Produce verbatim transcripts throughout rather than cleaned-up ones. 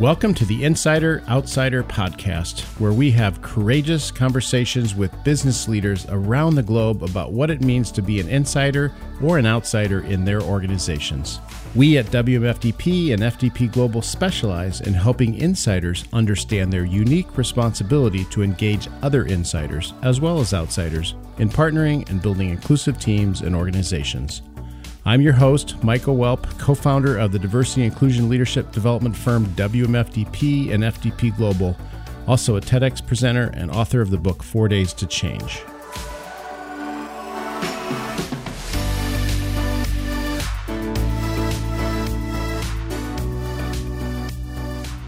Welcome to the Insider Outsider podcast, where we have courageous conversations with business leaders around the globe about what it means to be an insider or an outsider in their organizations. We at W M F D P and F T P Global specialize in helping insiders understand their unique responsibility to engage other insiders, as well as outsiders, in partnering and building inclusive teams and organizations. I'm your host, Michael Welp, co-founder of the diversity and inclusion leadership development firm W M F D P and F T P Global, also a TEDx presenter and author of the book Four Days to Change.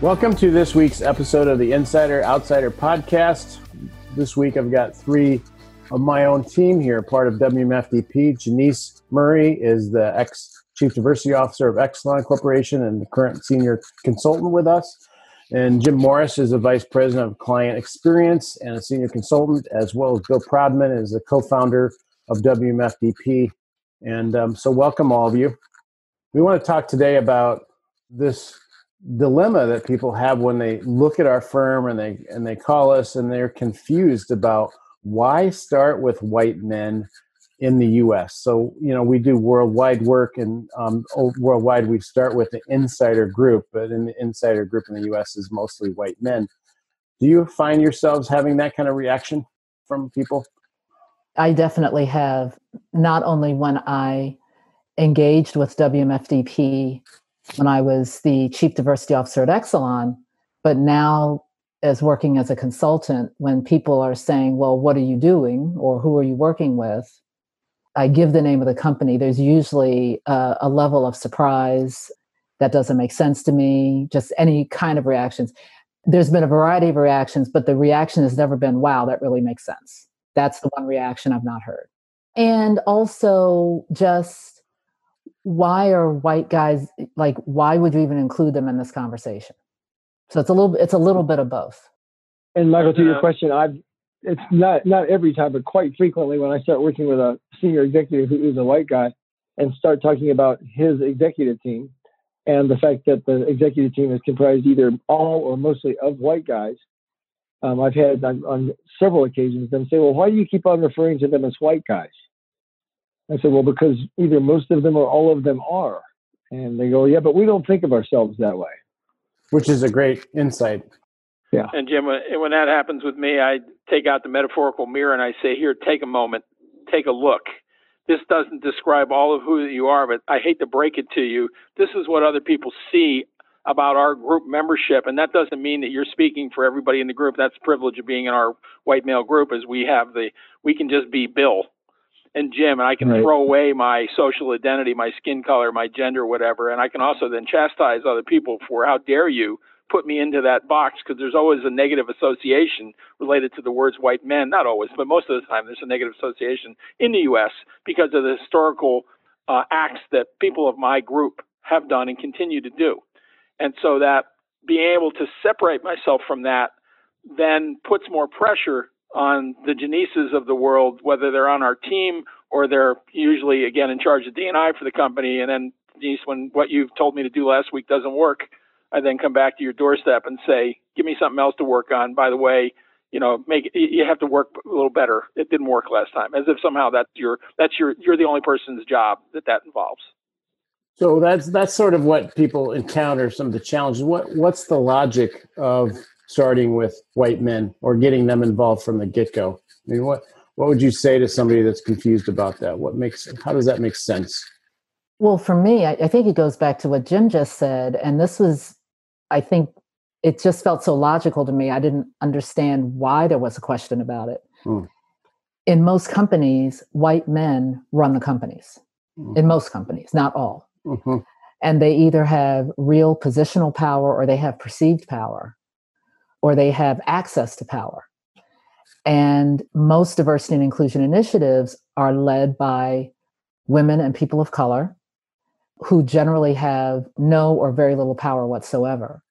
Welcome to this week's episode of the Insider Outsider podcast. This week I've got three of my own team here, part of W M F D P. Janese Murray is the ex-chief diversity officer of Exelon Corporation and the current senior consultant with us. And Jim Morris is the vice president of client experience and a senior consultant, as well as Bill Proudman is the co-founder of W M F D P. And um, so welcome all of you. We want to talk today about this dilemma that people have when they look at our firm and they and they call us and they're confused about why start with white men in the U S? So, you know, we do worldwide work, and um, worldwide we start with the insider group, but in the insider group in the U S is mostly white men. Do you find yourselves having that kind of reaction from people? I definitely have, not only when I engaged with W M F D P when I was the chief diversity officer at Exelon, but now as working as a consultant, when people are saying, well, what are you doing or who are you working with? I give the name of the company. There's usually a, a level of surprise that doesn't make sense to me, just any kind of reactions. There's been a variety of reactions, but the reaction has never been, wow, that really makes sense. That's the one reaction I've not heard. And also just, why are white guys, like, why would you even include them in this conversation? So it's a little, it's a little bit of both. And Michael, to your question, I've, it's not, not every time, but quite frequently when I start working with a senior executive who is a white guy and start talking about his executive team and the fact that the executive team is comprised either all or mostly of white guys, um, I've had on, on several occasions them say, well, why do you keep on referring to them as white guys? I said, well, because either most of them or all of them are. And they go, yeah, but we don't think of ourselves that way. Which is a great insight. Yeah. And Jim, when that happens with me, I take out the metaphorical mirror and I say, here, take a moment, take a look. This doesn't describe all of who you are, but I hate to break it to you. This is what other people see about our group membership. And that doesn't mean that you're speaking for everybody in the group. That's the privilege of being in our white male group, is we have the, we can just be Bill and Jim, and I can right. throw away my social identity, my skin color, my gender, whatever. And I can also then chastise other people for, how dare you put me into that box? Because there's always a negative association related to the words white men. Not always, but most of the time there's a negative association in the U S because of the historical uh, acts that people of my group have done and continue to do. And so that being able to separate myself from that then puts more pressure on the Janeses of the world, whether they're on our team or they're usually, again, in charge of D and I for the company. And then, Denise, when what you've told me to do last week doesn't work, I then come back to your doorstep and say, give me something else to work on. By the way, you know, make you have to work a little better. It didn't work last time, as if somehow that's your, that's your, you're the only person's job that that involves. So that's, that's sort of what people encounter, some of the challenges. What, what's the logic of starting with white men or getting them involved from the get-go? I mean, what, what would you say to somebody that's confused about that? What makes, how does that make sense? Well, for me, I, I think it goes back to what Jim just said. And this was, I think it just felt so logical to me. I didn't understand why there was a question about it. Mm. In most companies, white men run the companies. Mm. In most companies, not all. Mm-hmm. And they either have real positional power or they have perceived power, or they have access to power. And most diversity and inclusion initiatives are led by women and people of color who generally have no or very little power whatsoever.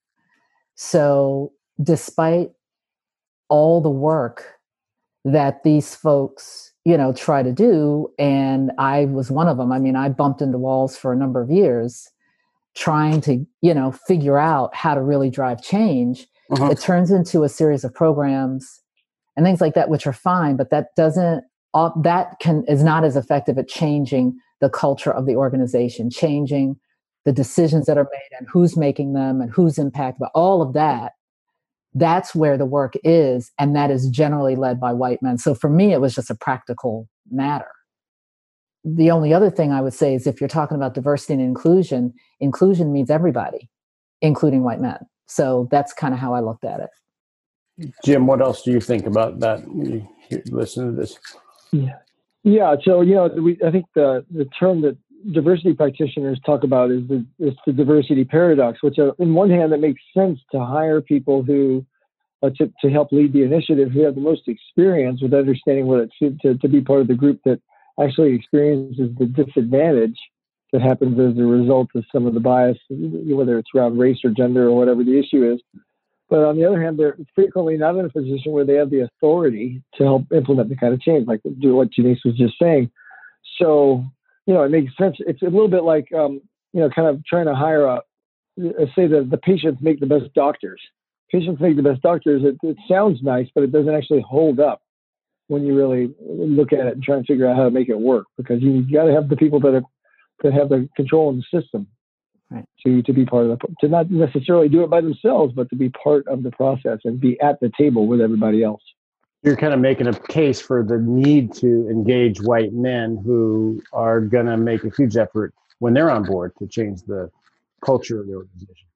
So despite all the work that these folks, you know, try to do, and I was one of them. I mean, I bumped into walls for a number of years trying to, you know, figure out how to really drive change, uh-huh. it turns into a series of programs and things like that, which are fine, but that doesn't, all, that can is not as effective at changing the culture of the organization, changing the decisions that are made and who's making them and who's impacted by all of that. That's where the work is. And that is generally led by white men. So for me, it was just a practical matter. The only other thing I would say is if you're talking about diversity and inclusion, inclusion means everybody, including white men. So that's kind of how I looked at it. Jim, what else do you think about that when you listen to this? Yeah. Yeah. So, you know, we, I think the, the term that diversity practitioners talk about is the, is the diversity paradox, which on one hand, it makes sense to hire people who uh, to, to help lead the initiative, who have the most experience with understanding what it's to, to be part of the group that actually experiences the disadvantage that happens as a result of some of the bias, whether it's around race or gender or whatever the issue is. But on the other hand, they're frequently not in a position where they have the authority to help implement the kind of change, like do what Janese was just saying. So, you know, it makes sense. It's a little bit like, um, you know, kind of trying to hire a, say that the patients make the best doctors. Patients make the best doctors. It, it sounds nice, but it doesn't actually hold up when you really look at it and try and figure out how to make it work, because you got to have the people that are, that have the control in the system. Right. To to be part of the, to not necessarily do it by themselves, but to be part of the process and be at the table with everybody else. You're kind of making a case for the need to engage white men who are going to make a huge effort when they're on board to change the culture of the organization.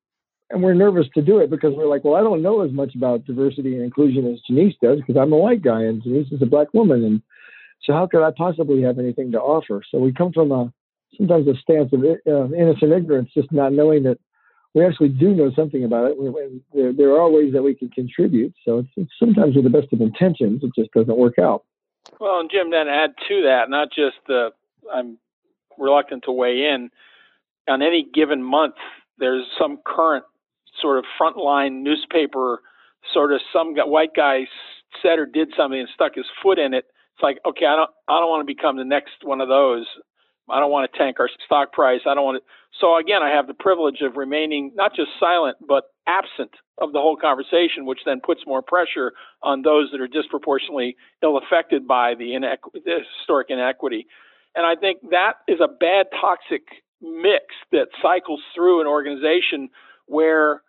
And we're nervous to do it because we're like, well, I don't know as much about diversity and inclusion as Janese does because I'm a white guy and Janese is a black woman. And so how could I possibly have anything to offer? So we come from a sometimes a stance of uh, innocent ignorance, just not knowing that we actually do know something about it. We, we, there, there are ways that we can contribute. So it's, it's sometimes with the best of intentions, it just doesn't work out. Well, and Jim, then add to that, not just the, I'm reluctant to weigh in, on any given month, there's some current sort of frontline newspaper, sort of some white guy said or did something and stuck his foot in it. It's like, okay, I don't, I don't want to become the next one of those. I don't want to tank our stock price. I don't want to. So again, I have the privilege of remaining not just silent, but absent of the whole conversation, which then puts more pressure on those that are disproportionately ill affected by the, inequ- the historic inequity. And I think that is a bad toxic mix that cycles through an organization where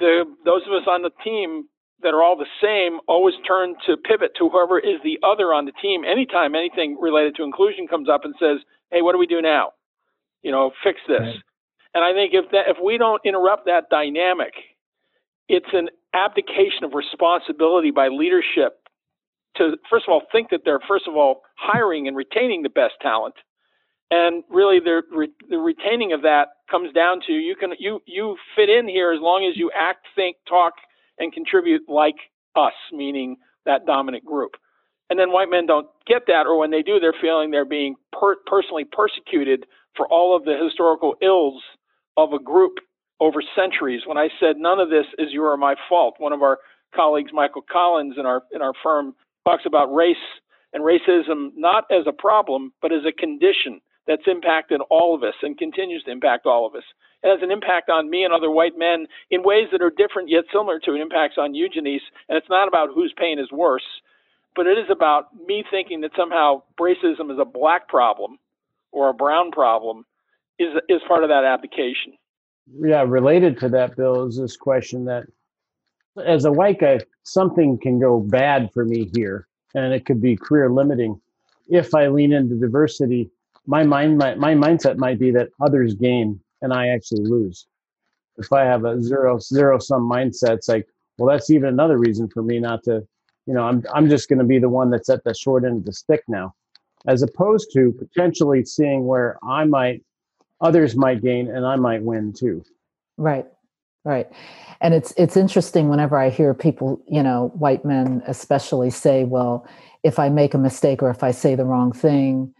the those of us on the team that are all the same always turn to pivot to whoever is the other on the team. Anytime anything related to inclusion comes up and says, hey, what do we do now? You know, fix this. Right. And I think if that, if we don't interrupt that dynamic, it's an abdication of responsibility by leadership to, first of all, think that they're, first of all, hiring and retaining the best talent. And really the, re- the retaining of that comes down to you can, you, you fit in here as long as you act, think, talk, and contribute like us, meaning that dominant group. And then white men don't get that, or when they do, they're feeling they're being per- personally persecuted for all of the historical ills of a group over centuries. When I said, none of this is your or my fault, one of our colleagues, Michael Collins, in our in our firm, talks about race and racism not as a problem, but as a condition that's impacted all of us and continues to impact all of us. It has an impact on me and other white men in ways that are different yet similar to an impacts on you, Janese. And it's not about whose pain is worse, but it is about me thinking that somehow racism is a black problem or a brown problem is is part of that application. Yeah, related to that, Bill, is this question that as a white guy, something can go bad for me here, and it could be career limiting. If I lean into diversity, my mind, my, my mindset might be that others gain and I actually lose. If I have a zero zero sum mindset, it's like, well, that's even another reason for me not to, you know, I'm I'm just going to be the one that's at the short end of the stick now, as opposed to potentially seeing where I might, others might gain and I might win too. Right, right, and it's it's interesting whenever I hear people, you know, white men especially say, well, if I make a mistake or if I say the wrong thing,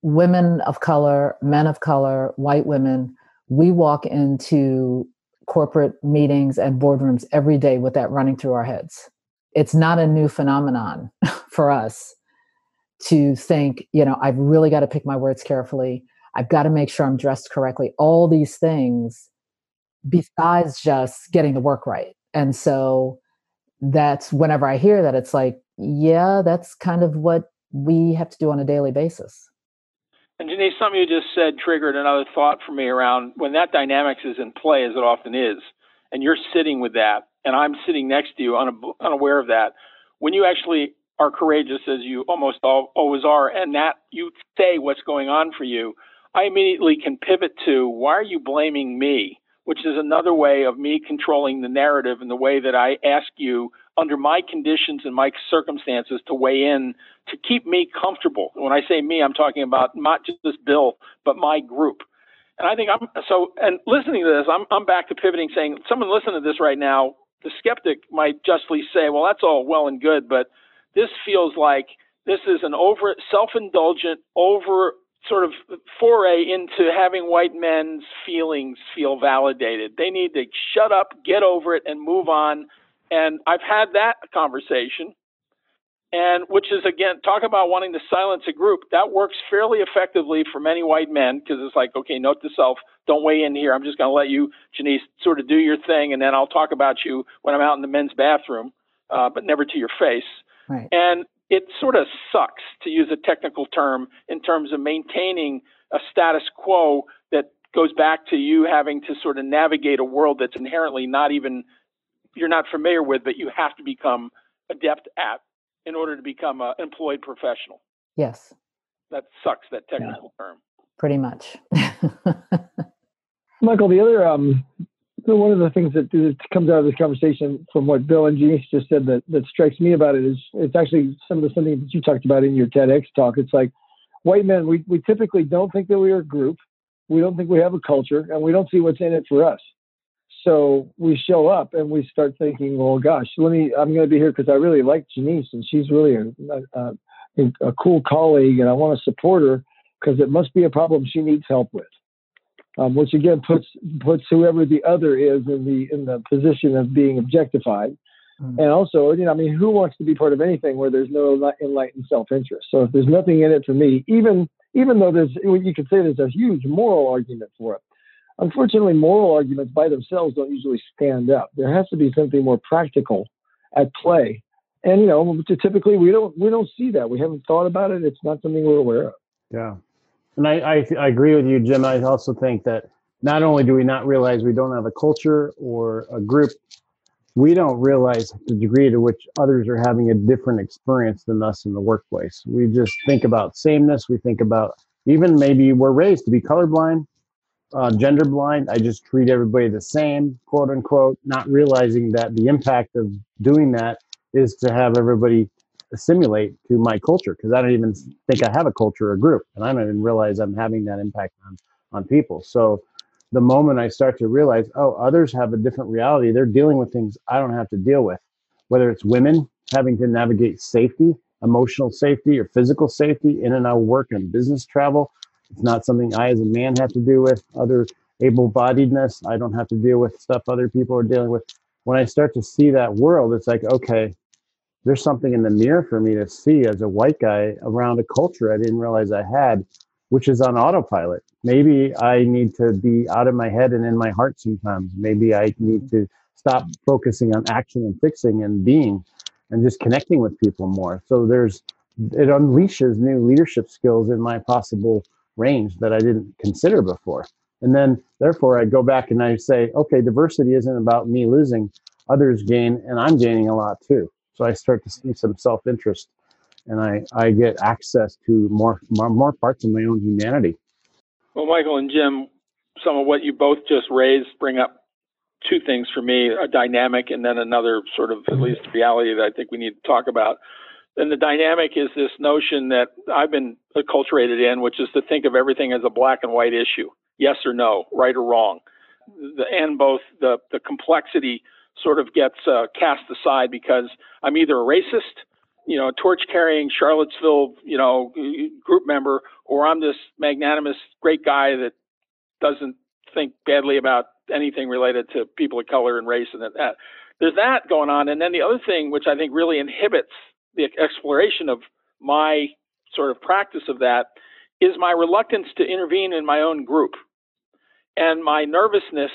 women of color, men of color, white women, we walk into corporate meetings and boardrooms every day with that running through our heads. It's not a new phenomenon for us to think, you know, I've really got to pick my words carefully. I've got to make sure I'm dressed correctly, all these things besides just getting the work right. And so that's whenever I hear that, it's like, yeah, that's kind of what we have to do on a daily basis. And Janese, something you just said triggered another thought for me around when that dynamics is in play, as it often is, and you're sitting with that, and I'm sitting next to you unab- unaware of that. When you actually are courageous, as you almost all, always are, and that you say what's going on for you, I immediately can pivot to, why are you blaming me? Which is another way of me controlling the narrative and the way that I ask you under my conditions and my circumstances to weigh in to keep me comfortable. When I say me, I'm talking about not just this Bill, but my group. And I think I'm so, and listening to this, I'm, I'm back to pivoting, saying someone listen to this right now. The skeptic might justly say, well, that's all well and good, but this feels like this is an over self-indulgent, over sort of foray into having white men's feelings feel validated. They need to shut up, get over it, and move on. And I've had that conversation, and which is, again, talk about wanting to silence a group. That works fairly effectively for many white men, because it's like, okay, note to self, don't weigh in here. I'm just going to let you, Janese, sort of do your thing, and then I'll talk about you when I'm out in the men's bathroom, uh, but never to your face. Right. And it sort of sucks, to use a technical term, in terms of maintaining a status quo that goes back to you having to sort of navigate a world that's inherently not even – you're not familiar with, but you have to become adept at in order to become an employed professional. Yes. That sucks, that technical yeah. term. Pretty much. Michael, the other, um, so one of the things that, that comes out of this conversation from what Bill and Janese just said that, that strikes me about it is, it's actually some of the things that you talked about in your TEDx talk. It's like, white men, we, we typically don't think that we are a group. We don't think we have a culture, and we don't see what's in it for us. So we show up and we start thinking, well, gosh, let me, I'm going to be here because I really like Janese and she's really a, a, a cool colleague and I want to support her because it must be a problem she needs help with. Um, which again puts, puts whoever the other is in the, in the position of being objectified. Mm-hmm. And also, you know, I mean, who wants to be part of anything where there's no enlightened self-interest? So if there's nothing in it for me, even, even though there's, you could say there's a huge moral argument for it. Unfortunately, moral arguments by themselves don't usually stand up. There has to be something more practical at play. And, you know, typically we don't we don't see that. We haven't thought about it. It's not something we're aware of. Yeah. And I, I, I agree with you, Jim. I also think that not only do we not realize we don't have a culture or a group, we don't realize the degree to which others are having a different experience than us in the workplace. We just think about sameness. We think about even maybe we're raised to be colorblind. Uh, gender blind. I just treat everybody the same, quote unquote, not realizing that the impact of doing that is to have everybody assimilate to my culture, because I don't even think I have a culture or group, and I don't even realize I'm having that impact on, on people. So the moment I start to realize, oh, others have a different reality, they're dealing with things I don't have to deal with, whether it's women having to navigate safety, emotional safety or physical safety in and out of work and business travel. It's not something I, as a man, have to deal with. Other able-bodiedness, I don't have to deal with stuff other people are dealing with. When I start to see that world, it's like, okay, there's something in the mirror for me to see as a white guy around a culture I didn't realize I had, which is on autopilot. Maybe I need to be out of my head and in my heart sometimes. Maybe I need to stop focusing on action and fixing and being and just connecting with people more. So there's it unleashes new leadership skills in my possible range that I didn't consider before. And then therefore I go back and I say, okay, diversity isn't about me losing, others gain, and I'm gaining a lot too. So I start to see some self-interest and I, I get access to more, more, more parts of my own humanity. Well, Michael and Jim, some of what you both just raised bring up two things for me, a dynamic and then another sort of at least reality that I think we need to talk about. And the dynamic is this notion that I've been acculturated in, which is to think of everything as a black and white issue, yes or no, right or wrong. The, and both the, the complexity sort of gets uh, cast aside because I'm either a racist, you know, torch-carrying Charlottesville, you know, group member, or I'm this magnanimous great guy that doesn't think badly about anything related to people of color and race and that. There's that going on. And then the other thing, which I think really inhibits the exploration of my sort of practice of that is my reluctance to intervene in my own group and my nervousness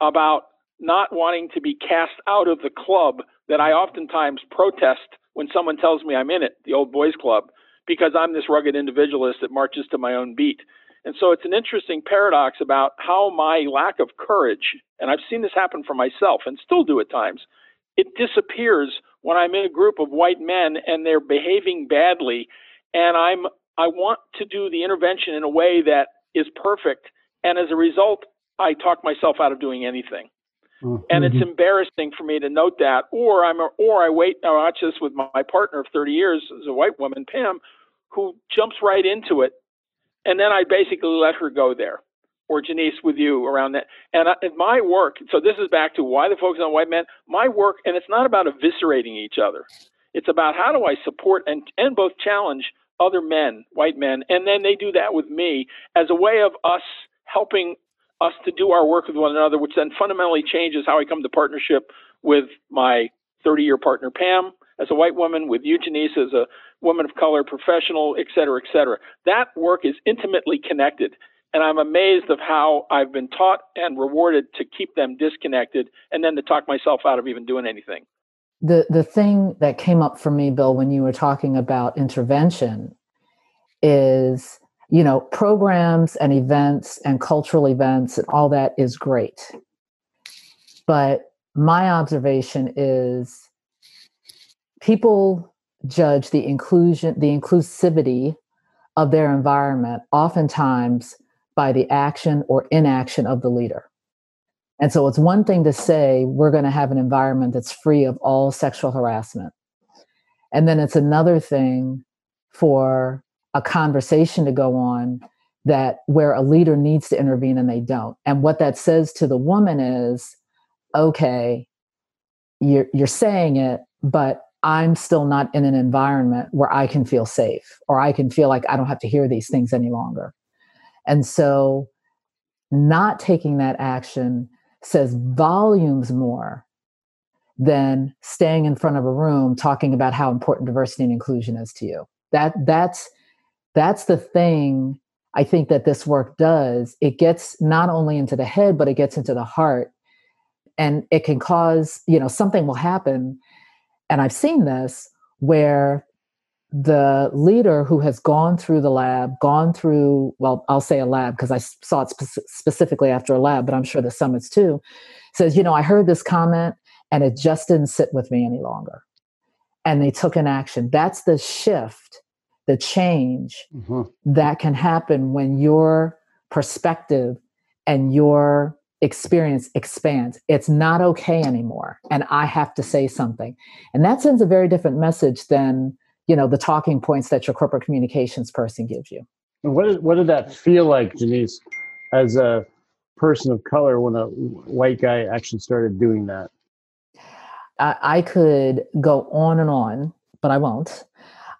about not wanting to be cast out of the club that I oftentimes protest when someone tells me I'm in it, the old boys club, because I'm this rugged individualist that marches to my own beat. And so it's an interesting paradox about how my lack of courage, and I've seen this happen for myself and still do at times, it disappears when I'm in a group of white men and they're behaving badly, and I'm I want to do the intervention in a way that is perfect, and as a result, I talk myself out of doing anything. Mm-hmm. And it's embarrassing for me to note that, or I'm, or I wait, I watch this with my partner of thirty years, as a white woman, Pam, who jumps right into it, and then I basically let her go there, or Janese with you around that. And I, my work, so this is back to why the focus on white men, my work, and it's not about eviscerating each other. It's about how do I support and, and both challenge other men, white men, and then they do that with me as a way of us helping us to do our work with one another, which then fundamentally changes how I come to partnership with my thirty-year partner, Pam, as a white woman, with you, Janese, as a woman of color, professional, et cetera, et cetera. That work is intimately connected, and I'm amazed of how I've been taught and rewarded to keep them disconnected and then to talk myself out of even doing anything. The the thing that came up for me, Bill, when you were talking about intervention is, you know, programs and events and cultural events and all that is great. But my observation is people judge the inclusion, the inclusivity of their environment oftentimes by the action or inaction of the leader. And so it's one thing to say, we're going to have an environment that's free of all sexual harassment. And then it's another thing for a conversation to go on that where a leader needs to intervene and they don't. And what that says to the woman is, okay, you're, you're saying it, but I'm still not in an environment where I can feel safe, or I can feel like I don't have to hear these things any longer. And so not taking that action says volumes more than staying in front of a room talking about how important diversity and inclusion is to you. That that's that's the thing I think that this work does. It gets not only into the head, but it gets into the heart. And it can cause, you know, something will happen. And I've seen this where the leader who has gone through the lab, gone through, well, I'll say a lab because I saw it spe- specifically after a lab, but I'm sure the summits too, says, you know, I heard this comment and it just didn't sit with me any longer. And they took an action. That's the shift, the change mm-hmm. that can happen when your perspective and your experience expands. It's not okay anymore. And I have to say something. And that sends a very different message than, you know, the talking points that your corporate communications person gives you. And what, is, what did that feel like, Janese, as a person of color when a white guy actually started doing that? I, I could go on and on, but I won't,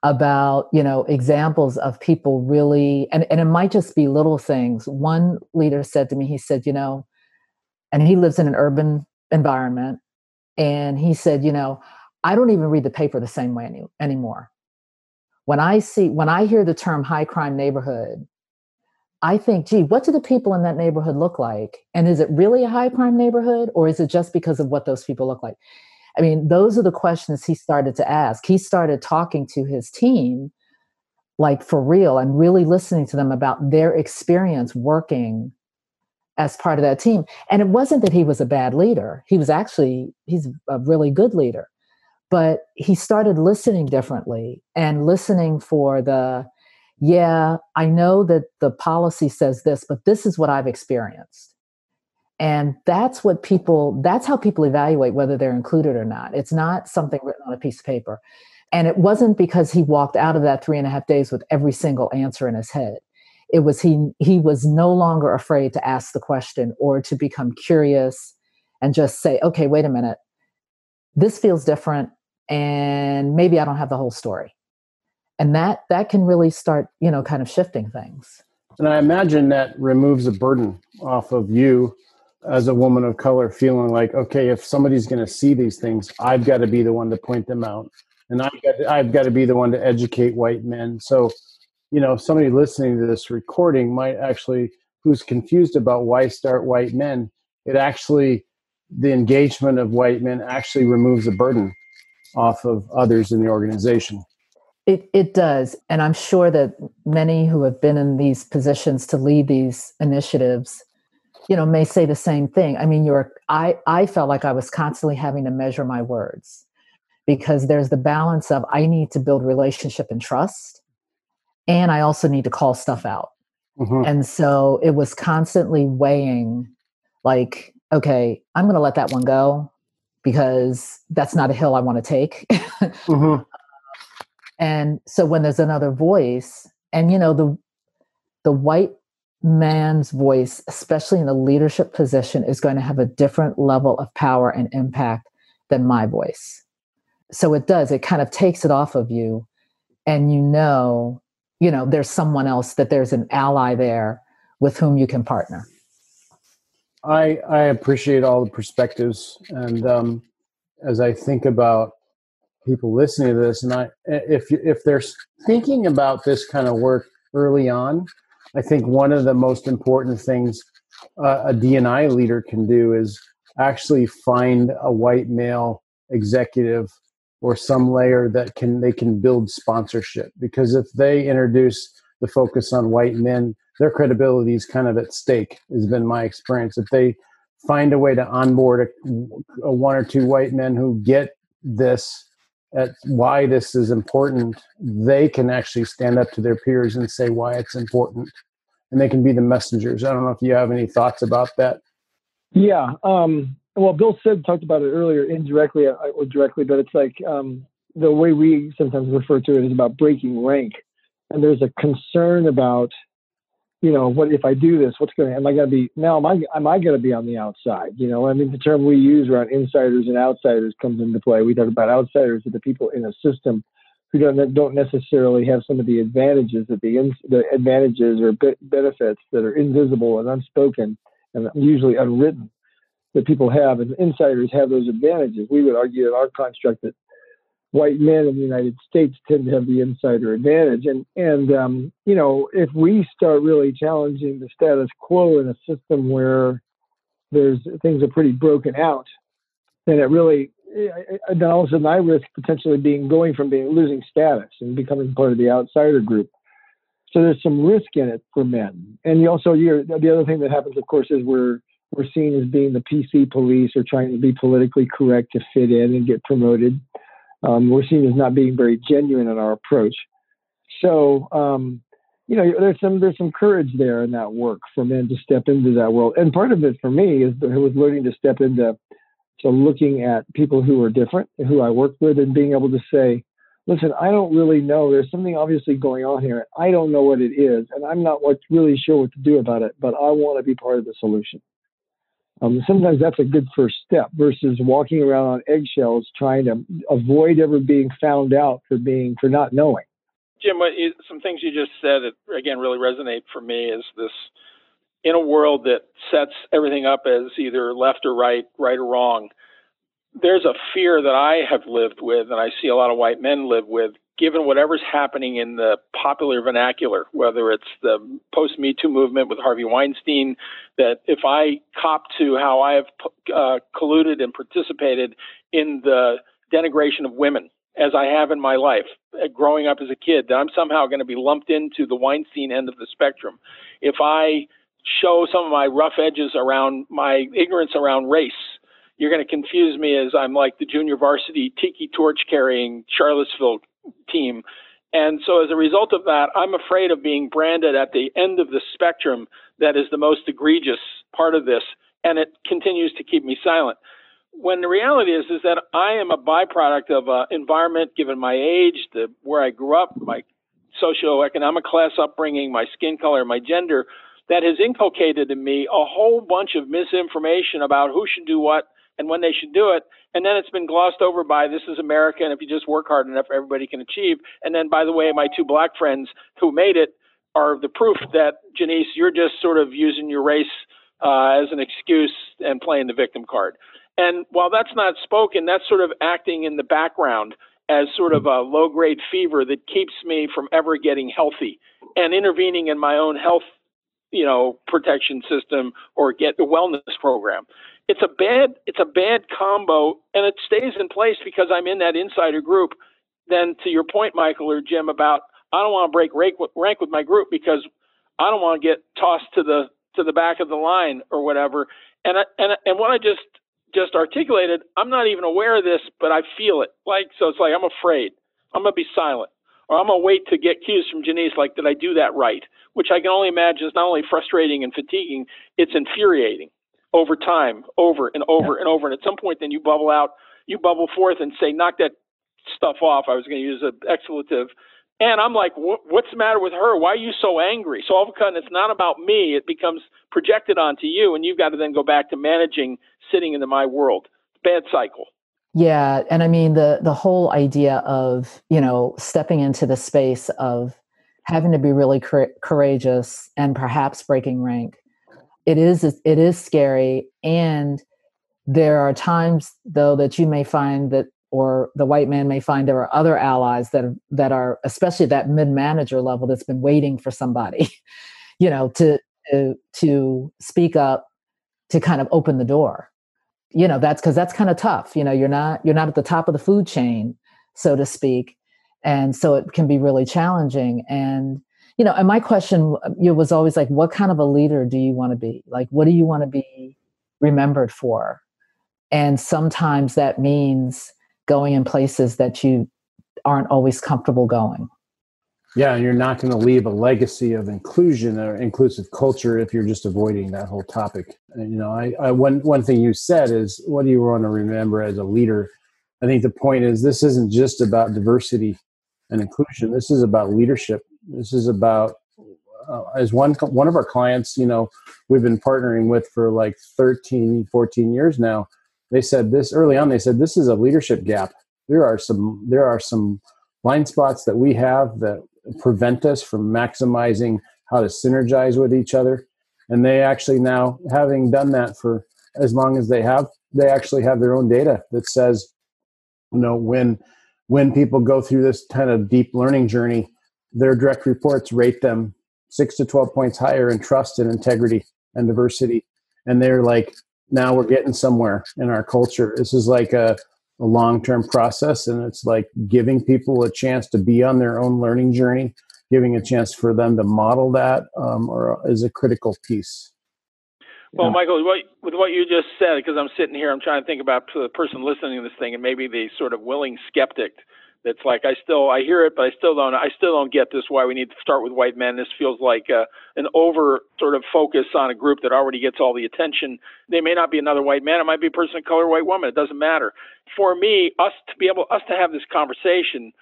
about, you know, examples of people really, and, and it might just be little things. One leader said to me, he said, you know, and he lives in an urban environment, and he said, you know, I don't even read the paper the same way any, anymore. When I see, when I hear the term high crime neighborhood, I think, gee, what do the people in that neighborhood look like? And is it really a high crime neighborhood, or is it just because of what those people look like? I mean, those are the questions he started to ask. He started talking to his team, like for real, and really listening to them about their experience working as part of that team. And it wasn't that he was a bad leader. He was actually, he's a really good leader. But he started listening differently and listening for the, yeah, I know that the policy says this, but this is what I've experienced. And that's what people, that's how people evaluate whether they're included or not. It's not something written on a piece of paper. And it wasn't because he walked out of that three and a half days with every single answer in his head. It was he, he was no longer afraid to ask the question or to become curious and just say, okay, wait a minute, this feels different. And maybe I don't have the whole story. And that that can really start, you know, kind of shifting things. And I imagine that removes a burden off of you as a woman of color, feeling like, okay, if somebody's going to see these things, I've got to be the one to point them out. And I've got to, I've got to be the one to educate white men. So you know, somebody listening to this recording might actually, who's confused about why start white men, it actually, the engagement of white men actually removes a burden off of others in the organization. It it does. And I'm sure that many who have been in these positions to lead these initiatives, you know, may say the same thing. I mean, you're, I, I felt like I was constantly having to measure my words, because there's the balance of, I need to build relationship and trust, and I also need to call stuff out. Mm-hmm. And so it was constantly weighing, like, okay, I'm going to let that one go because that's not a hill I want to take. Mm-hmm. And so when there's another voice, and, you know, the the white man's voice, especially in a leadership position, is going to have a different level of power and impact than my voice. So it does, it kind of takes it off of you, and you know, you know, there's someone else, that there's an ally there with whom you can partner. I, I appreciate all the perspectives. And um, as I think about people listening to this, and I, if you, if they're thinking about this kind of work early on, I think one of the most important things uh, a D and I leader can do is actually find a white male executive or some layer that can, they can build sponsorship, because if they introduce the focus on white men, their credibility is kind of at stake, has been my experience. If they find a way to onboard a, a one or two white men who get this, at why this is important, they can actually stand up to their peers and say why it's important, and they can be the messengers. I don't know if you have any thoughts about that. Yeah. Um, well, Bill Sibb talked about it earlier, indirectly or directly, but it's like um, the way we sometimes refer to it is about breaking rank. And there's a concern about, you know, what if I do this, what's going to, am I going to be, now am I, am I going to be on the outside? You know, I mean, the term we use around insiders and outsiders comes into play. We talk about outsiders as the people in a system who don't don't necessarily have some of the advantages that the, in, the advantages or be, benefits that are invisible and unspoken and usually unwritten that people have. And insiders have those advantages. We would argue in our construct that white men in the United States tend to have the insider advantage. And, and um, you know, if we start really challenging the status quo in a system where there's things are pretty broken out, then it really, then all of a sudden I risk potentially being going from being losing status and becoming part of the outsider group. So there's some risk in it for men. And you also, you're, the other thing that happens, of course, is we're, we're seen as being the P C police, or trying to be politically correct to fit in and get promoted. Um, we're seen as not being very genuine in our approach. So, um, you know, there's some there's some courage there in that work for men to step into that world. And part of it for me is that I was learning to step into to looking at people who are different, who I work with, and being able to say, listen, I don't really know. There's something obviously going on here. I don't know what it is, and I'm not what, really sure what to do about it, but I want to be part of the solution. Um, sometimes that's a good first step versus walking around on eggshells trying to avoid ever being found out for being for not knowing. Jim, what you, some things you just said that, again, really resonate for me is this, in a world that sets everything up as either left or right, right or wrong, there's a fear that I have lived with, and I see a lot of white men live with, given whatever's happening in the popular vernacular, whether it's the post-Me Too movement with Harvey Weinstein, that if I cop to how I have uh, colluded and participated in the denigration of women, as I have in my life, uh, growing up as a kid, that I'm somehow going to be lumped into the Weinstein end of the spectrum. If I show some of my rough edges around my ignorance around race, you're going to confuse me as I'm like the junior varsity tiki torch carrying Charlottesville team. And so as a result of that, I'm afraid of being branded at the end of the spectrum that is the most egregious part of this, and it continues to keep me silent. When the reality is, is that I am a byproduct of an environment, given my age, the where I grew up, my socioeconomic class upbringing, my skin color, my gender, that has inculcated in me a whole bunch of misinformation about who should do what and when they should do it. And then it's been glossed over by, this is America, and if you just work hard enough, everybody can achieve. And then, by the way, my two black friends who made it are the proof that, Janese, you're just sort of using your race uh, as an excuse and playing the victim card. And while that's not spoken, that's sort of acting in the background. as sort of a low-grade fever that keeps me from ever getting healthy and intervening in my own health, you know, protection system or get the wellness program. It's a bad, it's a bad combo, and it stays in place because I'm in that insider group. Then to your point, Michael or Jim, about I don't want to break rank with, rank with my group because I don't want to get tossed to the to the back of the line or whatever. And I, and and what I just just articulated, I'm not even aware of this, but I feel it. Like, so it's like I'm afraid. I'm gonna be silent, or I'm gonna wait to get cues from Janese. Like, did I do that right? Which I can only imagine is not only frustrating and fatiguing, it's infuriating over time, over and over yeah. and over. And at some point, then you bubble out, you bubble forth, and say, knock that stuff off. I was going to use an expletive. And I'm like, what's the matter with her? Why are you so angry? So all of a sudden, it's not about me. It becomes projected onto you, and you've got to then go back to managing, sitting into my world. Bad cycle. Yeah, and I mean, the the whole idea of, you know, stepping into the space of having to be really cor- courageous and perhaps breaking rank, it is it is scary. And there are times, though, that you may find that, or the white man may find there are other allies that, that are, especially that mid-manager level, that's been waiting for somebody, you know, to, to, to speak up, to kind of open the door. You know, that's, cause that's kind of tough. You know, you're not, you're not at the top of the food chain, so to speak. And so it can be really challenging. And, you know, and my question was always like, what kind of a leader do you want to be? Like, what do you want to be remembered for? And sometimes that means going in places that you aren't always comfortable going. Yeah, and you're not going to leave a legacy of inclusion or inclusive culture if you're just avoiding that whole topic. And, you know, I, I one one thing you said is, what do you want to remember as a leader? I think the point is, this isn't just about diversity and inclusion. This is about leadership. This is about, uh, as one one of our clients, you know, we've been partnering with for like thirteen, fourteen years now. They said this early on, they said, this is a leadership gap. There are some there are some blind spots that we have that prevent us from maximizing how to synergize with each other. And they actually now, having done that for as long as they have, they actually have their own data that says, you know, when when people go through this kind of deep learning journey, their direct reports rate them six to twelve points higher in trust and integrity and diversity. And they're like, now we're getting somewhere in our culture. This is like a, a long-term process, and it's like giving people a chance to be on their own learning journey, giving a chance for them to model that um, or is a critical piece. Well, yeah. Michael, what, with what you just said, because I'm sitting here, I'm trying to think about the person listening to this thing and maybe the sort of willing skeptic that's like, I still, I hear it, but I still don't, I still don't get this, why we need to start with white men. This feels like uh, an over sort of focus on a group that already gets all the attention. They may not be another white man. It might be a person of color, white woman. It doesn't matter. For me, us to be able, us to have this conversation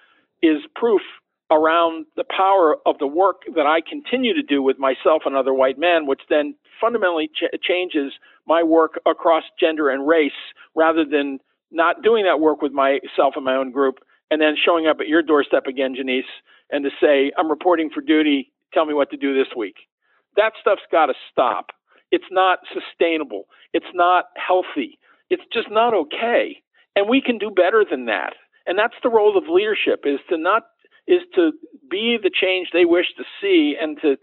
is proof around the power of the work that I continue to do with myself and other white men, which then fundamentally ch- changes my work across gender and race, rather than not doing that work with myself and my own group. And then showing up at your doorstep again, Janese, and to say, I'm reporting for duty, tell me what to do this week. That stuff's got to stop. It's not sustainable. It's not healthy. It's just not okay. And we can do better than that. And that's the role of leadership, is to not, is to be the change they wish to see, and to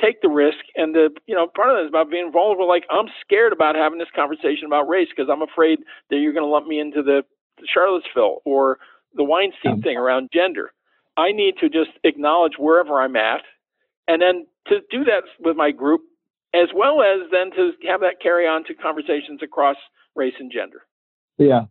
take the risk. And the, you know, part of that is about being vulnerable. Like, I'm scared about having this conversation about race because I'm afraid that you're going to lump me into the Charlottesville or the Weinstein thing around gender. I need to just acknowledge wherever I'm at, and then to do that with my group, as well as then to have that carry on to conversations across race and gender. Yeah.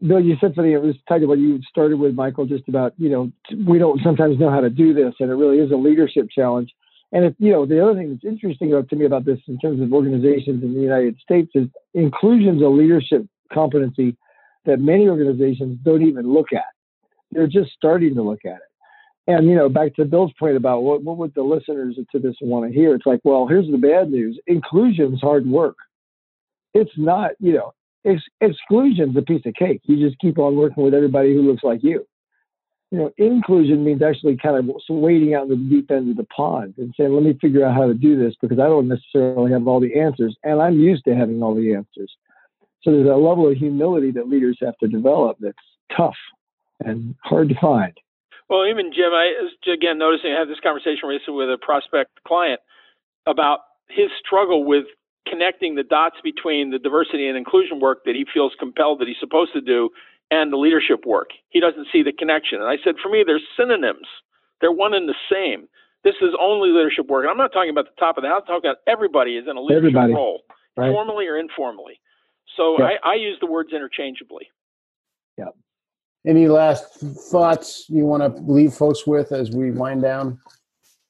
Bill, you said something that was tied to what you started with, Michael, just about, you know, we don't sometimes know how to do this, and it really is a leadership challenge. And, if you know, the other thing that's interesting to me about this in terms of organizations in the United States is inclusion's a leadership competency that many organizations don't even look at. They're just starting to look at it. And, you know, back to Bill's point about what, what would the listeners to this want to hear? It's like, well, here's the bad news. Inclusion's hard work. It's not, you know, ex- exclusion's a piece of cake. You just keep on working with everybody who looks like you. You know, inclusion means actually kind of wading out in the deep end of the pond and saying, let me figure out how to do this, because I don't necessarily have all the answers, and I'm used to having all the answers. So there's a level of humility that leaders have to develop that's tough. and hard to find. Well, even Jim, I again noticing I have this conversation recently with a prospect client about his struggle with connecting the dots between the diversity and inclusion work that he feels compelled that he's supposed to do and the leadership work. He doesn't see the connection. And I said, for me, they're synonyms. They're one and the same. This is only leadership work. And I'm not talking about the top of the house. I'm talking about everybody is in a leadership everybody. role, right. Formally or informally. So yeah. I, I use the words interchangeably. Yeah. Any last thoughts you want to leave folks with as we wind down?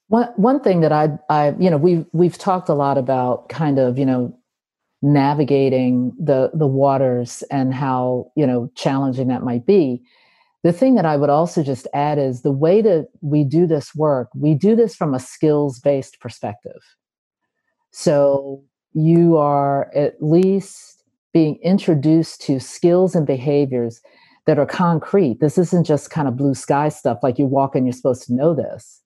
One one thing that I, I you know, we've, we've talked a lot about kind of, you know, navigating the, the waters and how, you know, challenging that might be. The thing that I would also just add is the way that we do this work, we do this from a skills-based perspective. So you are at least being introduced to skills and behaviors that are concrete. This isn't just kind of blue sky stuff, like you walk in, you're supposed to know this.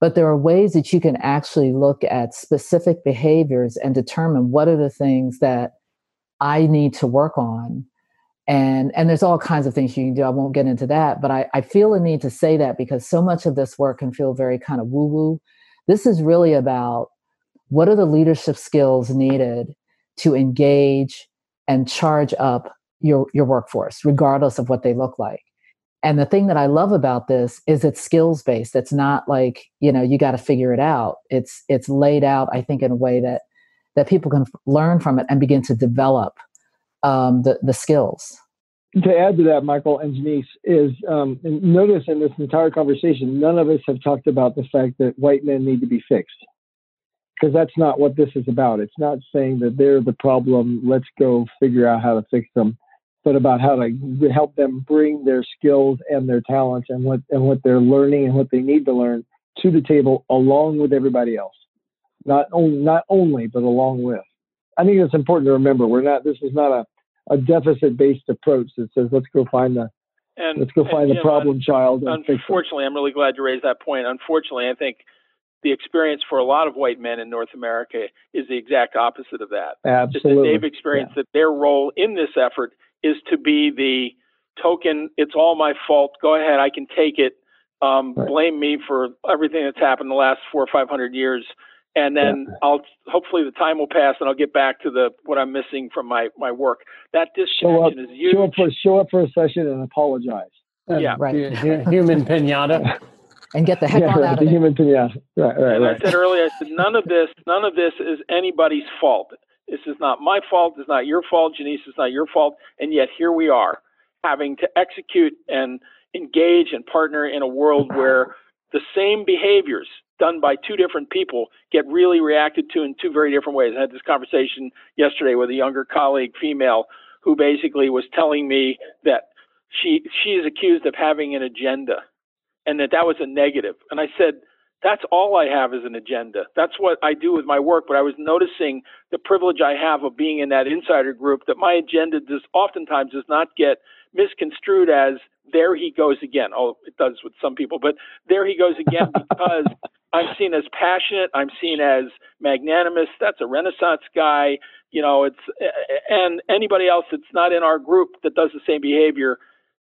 But there are ways that you can actually look at specific behaviors and determine what are the things that I need to work on. And, and there's all kinds of things you can do. I won't get into that, but I, I feel a need to say that because so much of this work can feel very kind of woo-woo. This is really about what are the leadership skills needed to engage and charge up your, your workforce, regardless of what they look like. And the thing that I love about this is it's skills-based. It's not like, you know, you got to figure it out. It's it's laid out, I think, in a way that that people can f- learn from it and begin to develop um, the, the skills. To add to that, Michael and Janese, is um, and notice in this entire conversation, none of us have talked about the fact that white men need to be fixed, because that's not what this is about. It's not saying that they're the problem. Let's go figure out how to fix them. But about how to help them bring their skills and their talents and what and what they're learning and what they need to learn to the table along with everybody else. Not only, not only, but along with. I think it's important to remember we're not. This is not a, a deficit-based approach that says let's go find the and, let's go find Jim, the problem un, child. And unfortunately, I'm really glad you raised that point. Unfortunately, I think the experience for a lot of white men in North America is the exact opposite of that. Absolutely, just that they've experienced yeah. that their role in this effort is to be the token, it's all my fault, go ahead, I can take it, um, right. blame me for everything that's happened the last four or five hundred years, and then yeah. I'll hopefully the time will pass and I'll get back to the what I'm missing from my, my work. That disconnection is huge. Show up, for, show up for a session and apologize. And yeah, right. Human pinata. And get the heck yeah, on right, out the of human it. Pinata. Right, right, and right. I said earlier, I said, none of this, none of this is anybody's fault. This is not my fault. It's not your fault, Janese. It's not your fault. And yet here we are having to execute and engage and partner in a world where the same behaviors done by two different people get really reacted to in two very different ways. I had this conversation yesterday with a younger colleague, female, who basically was telling me that she she is accused of having an agenda and that that was a negative. And I said, that's all I have is an agenda. That's what I do with my work. But I was noticing the privilege I have of being in that insider group that my agenda does oftentimes does not get misconstrued as there he goes again. Oh, it does with some people, but there he goes again because I'm seen as passionate. I'm seen as magnanimous. That's a Renaissance guy. You know, it's and anybody else that's not in our group that does the same behavior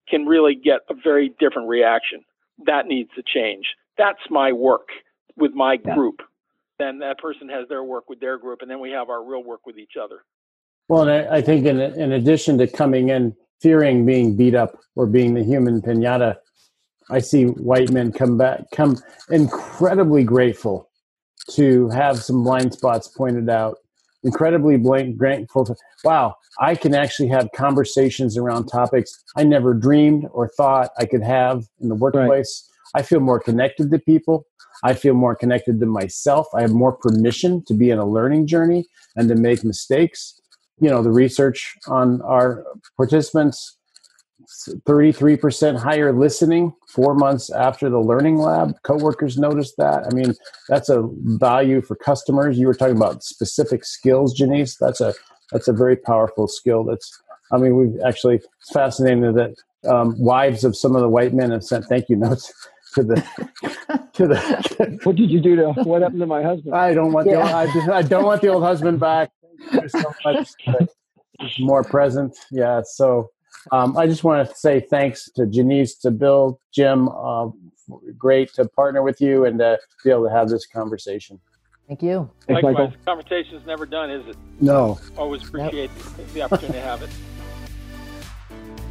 can really get a very different reaction. That needs to change. That's my work with my group. Yeah. Then that person has their work with their group, and then we have our real work with each other. Well, and I, I think in, in addition to coming in fearing being beat up or being the human pinata, I see white men come back, come incredibly grateful to have some blind spots pointed out, incredibly blank, grateful to, wow, I can actually have conversations around topics I never dreamed or thought I could have in the workplace. Right. I feel more connected to people. I feel more connected to myself. I have more permission to be in a learning journey and to make mistakes. You know, the research on our participants, thirty-three percent higher listening four months after the learning lab. Coworkers noticed that. I mean, that's a value for customers. You were talking about specific skills, Janese. That's a that's a very powerful skill. That's, I mean, we've actually, it's fascinating that um, wives of some of the white men have sent thank you notes to the to the what did you do to what happened to my husband? I don't want yeah. the I, just, I don't want the old husband back. Thank you so much. More present. Yeah, so Um, I just want to say thanks to Janese, to Bill, Jim. Uh, great to partner with you and to be able to have this conversation. Thank you. Thanks, Likewise, Michael. Conversation's never done, is it? No. Always appreciate nope. the opportunity to have it.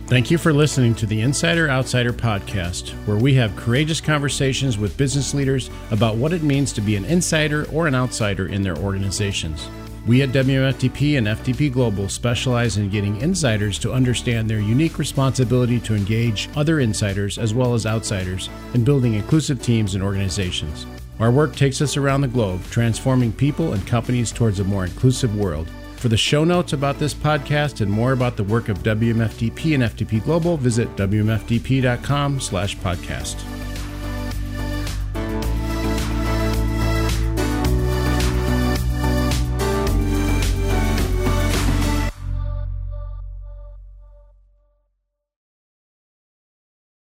Thank you for listening to the Insider Outsider podcast, where we have courageous conversations with business leaders about what it means to be an insider or an outsider in their organizations. We at W M F D P and F T P Global specialize in getting insiders to understand their unique responsibility to engage other insiders as well as outsiders in building inclusive teams and organizations. Our work takes us around the globe, transforming people and companies towards a more inclusive world. For the show notes about this podcast and more about the work of W M F D P and F T P Global, visit W M F D P dot com slash podcast.